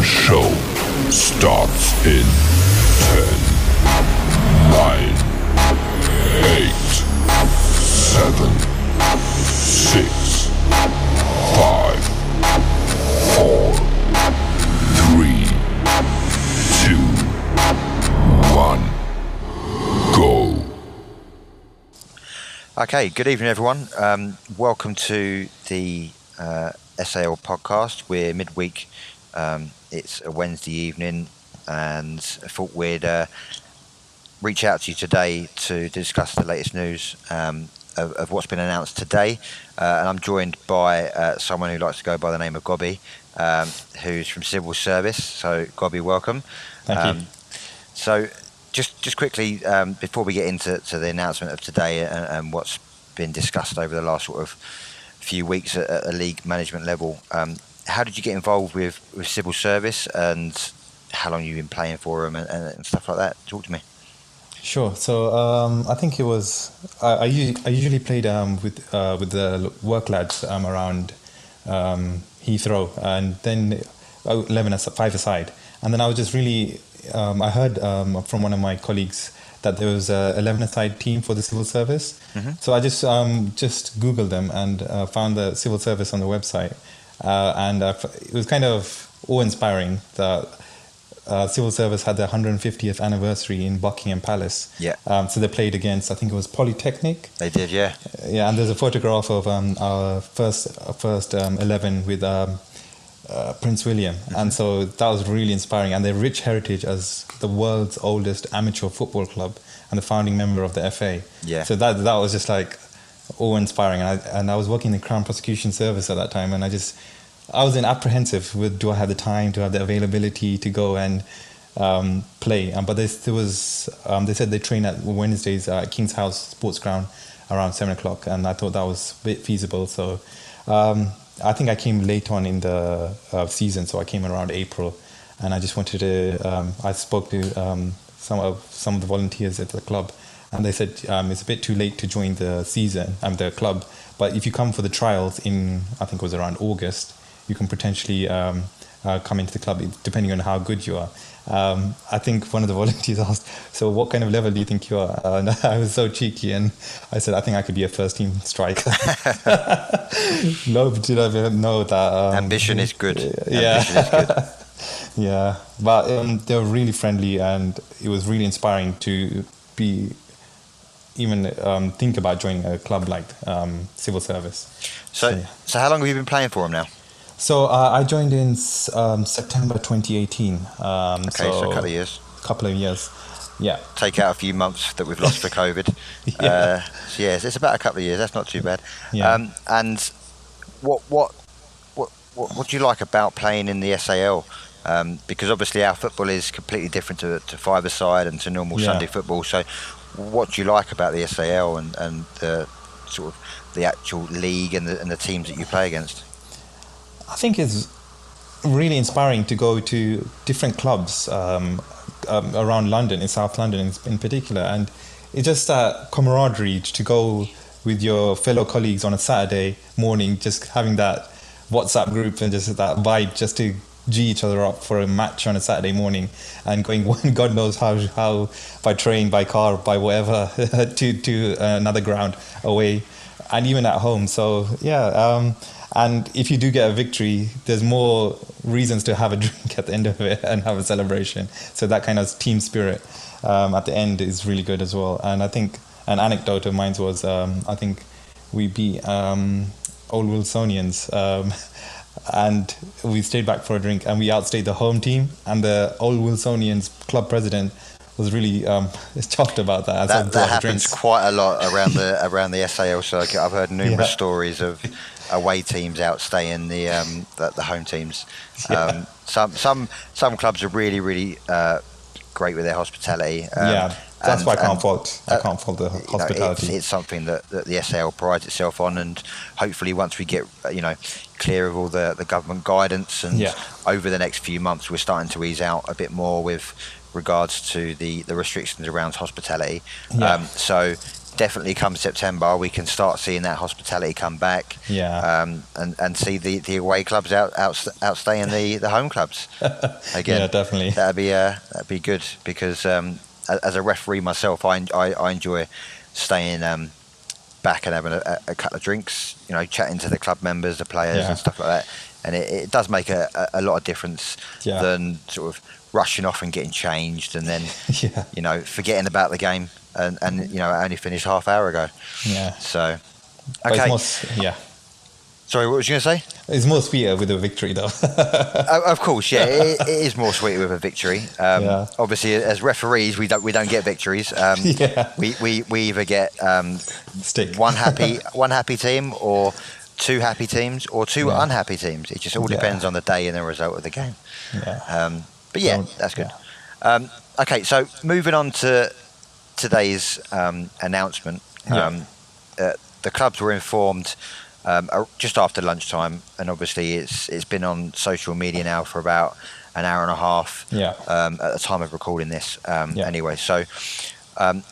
The show starts in 10, 9, 8, 7, 6, 5, 4, 3, 2, 1, go. Okay, good evening everyone. Welcome to the SAL podcast. We're midweek. It's a Wednesday evening, and I thought we'd reach out to you today to discuss the latest news of what's been announced today. And I'm joined by someone who likes to go by the name of Gobby, who's from Civil Service. So, Gobby, welcome. Thank you. So, just quickly, before we get into the announcement of today and what's been discussed over the last sort of few weeks at a league management level, how did you get involved with Civil Service, and how long you've been playing for them and stuff like that? Talk to me. Sure. So I think it was I usually played with the work lads around Heathrow, and then 11 as 5-a-side, and then I was just really I heard from one of my colleagues that there was a 11-a-side team for the Civil Service, so I just Googled them and found the Civil Service on the website. And it was kind of awe-inspiring that Civil Service had their 150th anniversary in Buckingham Palace. Yeah. So they played against, I think it was Polytechnic. They did, yeah. Yeah, and there's a photograph of our first 11 with Prince William. Mm-hmm. And so that was really inspiring. And their rich heritage as the world's oldest amateur football club and the founding member of the FA. Yeah. So that was just like awe-inspiring, and I was working in the Crown Prosecution Service at that time, and I was apprehensive with, do I have the time, do I have the availability to go and play? But there was, they said they train at Wednesdays at King's House Sports Ground around 7 o'clock, and I thought that was a bit feasible. So I think I came late on in the season, so I came around April, and I just wanted to. I spoke to some of the volunteers at the club. And they said it's a bit too late to join the season and the club, but if you come for the trials in, I think it was around August, you can potentially come into the club depending on how good you are. I think one of the volunteers asked, "So what kind of level do you think you are?" And I was so cheeky, and I said, "I think I could be a first-team striker." No, did I know that? Ambition is good. Yeah. Ambition is good. Yeah, but they were really friendly, and it was really inspiring to be. Even think about joining a club like Civil Service. So how long have you been playing for them now? So I joined in September 2018. Okay, so a couple of years. Yeah. Take out a few months that we've lost for COVID. Yeah. So it's about a couple of years. That's not too bad. Yeah. And what do you like about playing in the SAL? Because obviously our football is completely different to five-a-side and to normal Sunday football. So. What do you like about the SAL and the sort of the actual league and the teams that you play against? I think it's really inspiring to go to different clubs around London, in South London in particular, and it's just that camaraderie to go with your fellow colleagues on a Saturday morning, just having that WhatsApp group and just that vibe, just to G each other up for a match on a Saturday morning, and going one God knows how by train, by car, by whatever to another ground away, and even at home. So yeah, and if you do get a victory, there's more reasons to have a drink at the end of it and have a celebration. So that kind of team spirit at the end is really good as well. And I think an anecdote of mine was I think we beat Old Wilsonians. And we stayed back for a drink, and we outstayed the home team, and the Old Wilsonians club president was really chuffed about that. That happens quite a lot around the SAL circuit. I've heard numerous stories of away teams outstaying the home teams. Some clubs are really great with their hospitality. That's why I can't fault. I can't fault the hospitality. It's something that the SAL prides itself on, and hopefully, once we get clear of all the government guidance, and over the next few months, we're starting to ease out a bit more with regards to the restrictions around hospitality. So definitely come September, we can start seeing that hospitality come back. Yeah. And see the away clubs outstaying the home clubs again. Yeah, definitely. That'd be good, because as a referee myself, I enjoy staying back and having a couple of drinks, you know, chatting to the club members, the players, and stuff like that. And it does make a lot of difference than sort of rushing off and getting changed and then, you know, forgetting about the game. And you know, I only finished half hour ago. Yeah. So, okay. Sorry, what was you going to say? It's more sweeter with a victory, though. Of course, yeah, it is more sweeter with a victory. Obviously, as referees, we don't get victories. We either get one happy team or two happy teams or two unhappy teams. It just all depends on the day and the result of the game. Yeah. But yeah, that's good. Yeah. Okay, so moving on to today's announcement. The clubs were informed just after lunchtime, and obviously it's been on social media now for about an hour and a half at the time of recording this anyway. So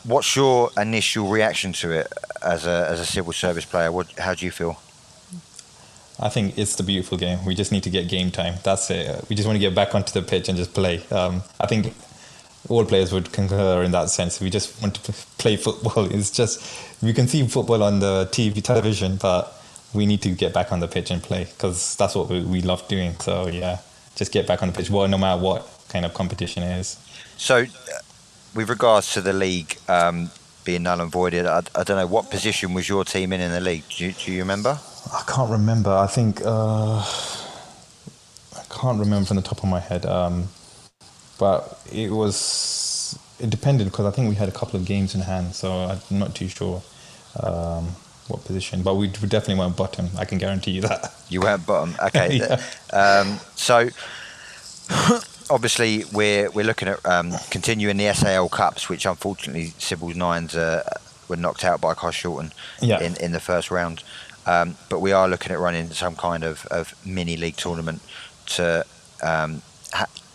what's your initial reaction to it as a civil service player? How do you feel? I think it's the beautiful game. We just need to get game time. That's it. We just want to get back onto the pitch and just play. I think all players would concur in that sense. We just want to play football. It's just, we can see football on the television, but we need to get back on the pitch and play, because that's what we love doing. So yeah, just get back on the pitch, well, no matter what kind of competition it is. So with regards to the league being null and voided, I don't know, what position was your team in the league? Do you remember? I can't remember. I think, I can't remember from the top of my head. But it depended, because I think we had a couple of games in hand, so I'm not too sure what position. But we definitely weren't bottom, I can guarantee you that. You weren't bottom, okay. So obviously we're looking at continuing the SAL Cups, which unfortunately Civil Nines were knocked out by Coss Shorten in the first round. But we are looking at running some kind of mini league tournament to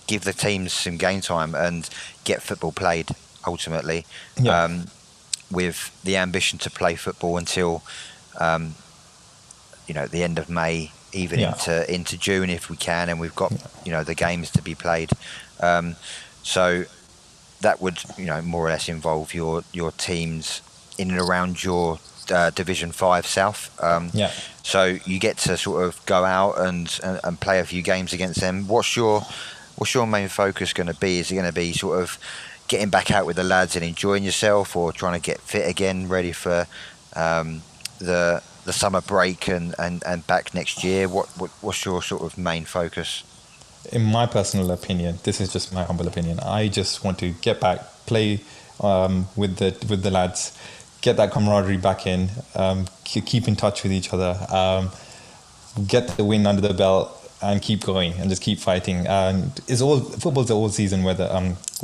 give the teams some game time and get football played ultimately, with the ambition to play football until you know, the end of May, even into June if we can, and we've got you know, the games to be played. So that would, you know, more or less involve your teams in and around your Division 5 South. So you get to sort of go out and play a few games against them. What's your main focus going to be? Is it going to be sort of getting back out with the lads and enjoying yourself, or trying to get fit again, ready for the summer break and back next year? What's your sort of main focus? In my personal opinion, this is just my humble opinion, I just want to get back, play with the lads, get that camaraderie back in, keep in touch with each other, get the win under the belt, and keep going and just keep fighting. And football's an all-season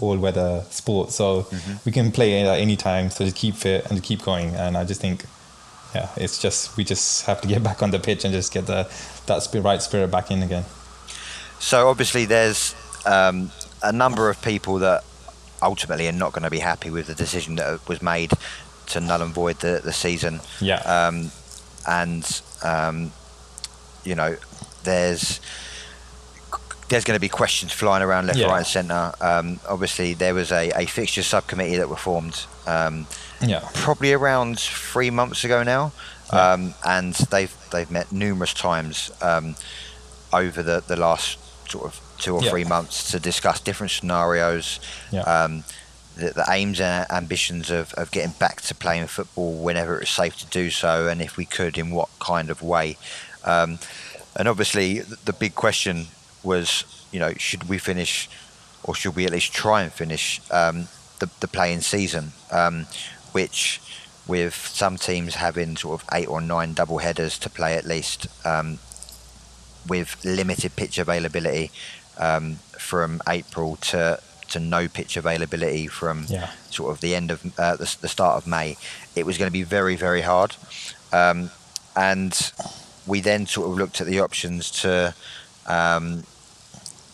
all-weather sport, so we can play at any time. So just keep fit and keep going. And I just think, it's just, we just have to get back on the pitch and just get that right spirit back in again. So obviously there's a number of people that ultimately are not going to be happy with the decision that was made to null and void the season. Yeah. You know, there's going to be questions flying around left, right and centre. Obviously there was a fixture subcommittee that were formed probably around 3 months ago now, and they've met numerous times over the last sort of 2 or 3 months to discuss different scenarios, the aims and ambitions of getting back to playing football whenever it's safe to do so, and if we could, in what kind of way. And obviously the big question was, you know, should we finish, or should we at least try and finish the playing season, which with some teams having sort of 8 or 9 double headers to play at least, with limited pitch availability from April to no pitch availability from sort of the end of the start of May, it was going to be very, very hard. And we then sort of looked at the options to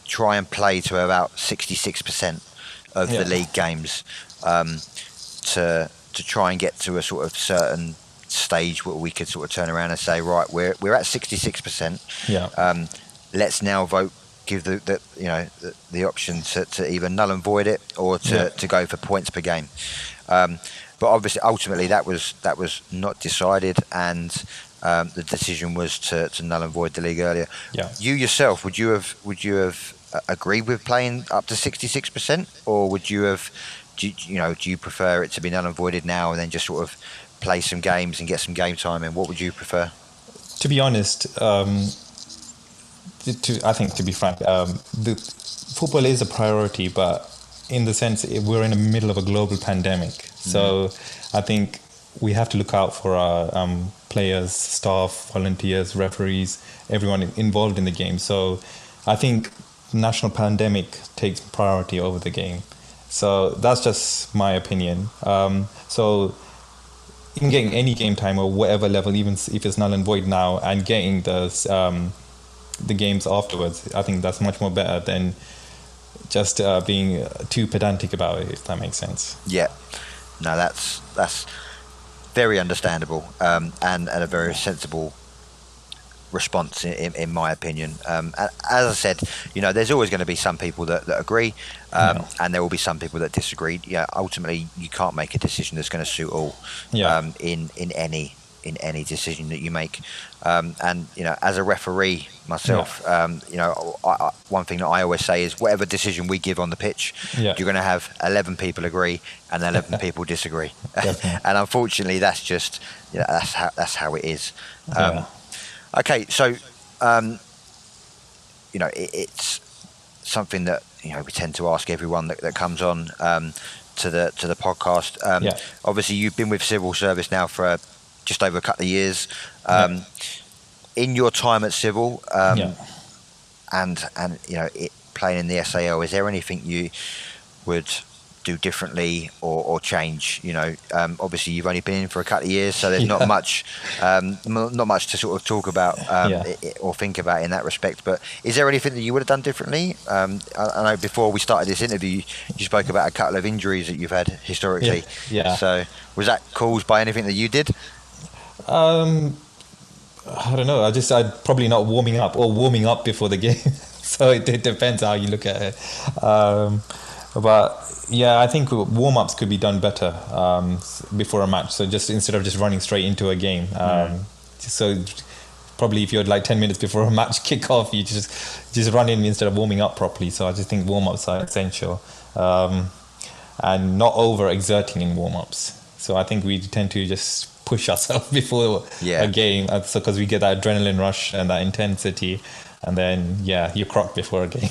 try and play to about 66% of the league games, to to try and get to a sort of certain stage where we could sort of turn around and say, right, we're at 66%. Yeah. Let's now vote, give the option to either null and void it or to go for points per game. But obviously, ultimately, that was not decided, and the decision was to null and void the league earlier. Yeah. You yourself, would you have agreed with playing up to 66%, or would you have? Do you prefer it to be null and voided now and then just sort of play some games and get some game time in? What would you prefer? To be honest, to be frank, the football is a priority, but in the sense we're in the middle of a global pandemic. So I think we have to look out for our players, staff, volunteers, referees, everyone involved in the game. So I think national pandemic takes priority over the game. So that's just my opinion. So in getting any game time or whatever level, even if it's null and void now, and getting the games afterwards, I think that's much more better than just being too pedantic about it, if that makes sense. Yeah. No, that's very understandable and a very sensible response in my opinion. As I said, there's always going to be some people that agree and there will be some people that disagree. Yeah, ultimately you can't make a decision that's going to suit all in any decision that you make. And as a referee myself, I one thing that I always say is whatever decision we give on the pitch, you're going to have 11 people agree and 11 people disagree. And unfortunately, that's just, that's how it is. Okay, so, it's something that, we tend to ask everyone that comes on to the podcast. Obviously, you've been with Civil Service now for just over a couple of years. In your time at Civil, and playing in the SAL, is there anything you would do differently or change? Obviously you've only been in for a couple of years, so there's not much to sort of talk about or think about in that respect. But is there anything that you would have done differently? I know before we started this interview, you spoke about a couple of injuries that you've had historically. Yeah. So was that caused by anything that you did? I don't know. I'm probably not warming up before the game. So it depends how you look at it. But yeah, I think warm-ups could be done better before a match. So just instead of just running straight into a game. So probably if you're like 10 minutes before a match kick-off, you just run in instead of warming up properly. So I just think warm-ups are essential and not over-exerting in warm-ups. So I think we tend to just push ourselves before a game because we get that adrenaline rush and that intensity. And then, you're crocked before a game.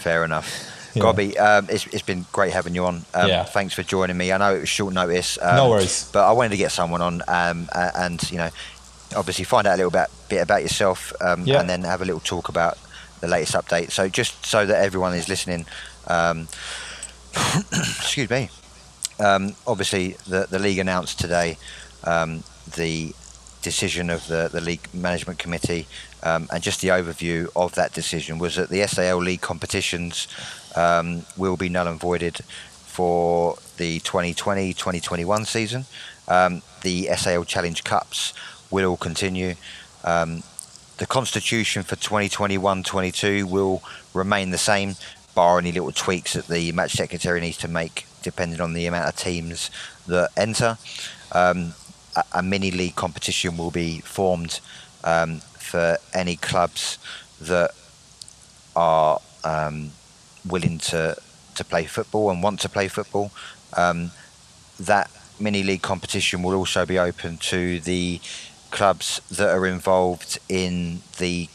Fair enough. Yeah. Gobby, it's been great having you on. Thanks for joining me. I know it was short notice. No worries. But I wanted to get someone on and, obviously find out a little bit about yourself and then have a little talk about the latest update. So just so that everyone is listening, excuse me, obviously the league announced today the decision of the League Management Committee, and just the overview of that decision was that the SAL League competitions will be null and voided for the 2020-2021 season. The SAL Challenge Cups will all continue. The constitution for 2021-22 will remain the same, bar any little tweaks that the match secretary needs to make depending on the amount of teams that enter. A mini league competition will be formed for any clubs that are willing to play football and want to play football. That mini league competition will also be open to the clubs that are involved in the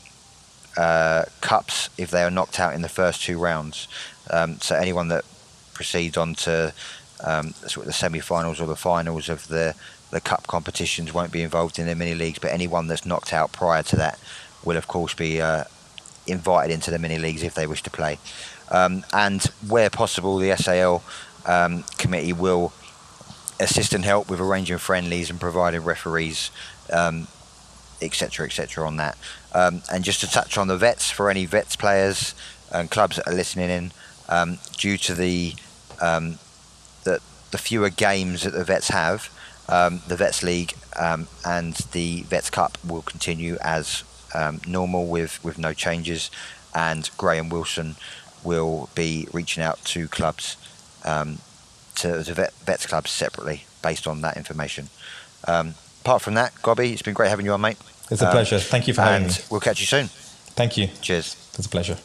cups if they are knocked out in the first two rounds. So anyone that proceeds on to sort of the semi-finals or the finals of the cup competitions won't be involved in the mini leagues, but anyone that's knocked out prior to that will of course be invited into the mini leagues if they wish to play. And where possible, the SAL committee will assist and help with arranging friendlies and providing referees, etc. on that. And just to touch on the vets, for any vets players and clubs that are listening in, due to the the fewer games that the vets have, the Vets League and the Vets Cup will continue as normal with no changes, and Graham Wilson will be reaching out to clubs, to the Vets clubs separately based on that information. Apart from that, Gobby, it's been great having you on, mate. It's a pleasure. Thank you for having me. We'll catch you soon. Thank you. Cheers. It's a pleasure.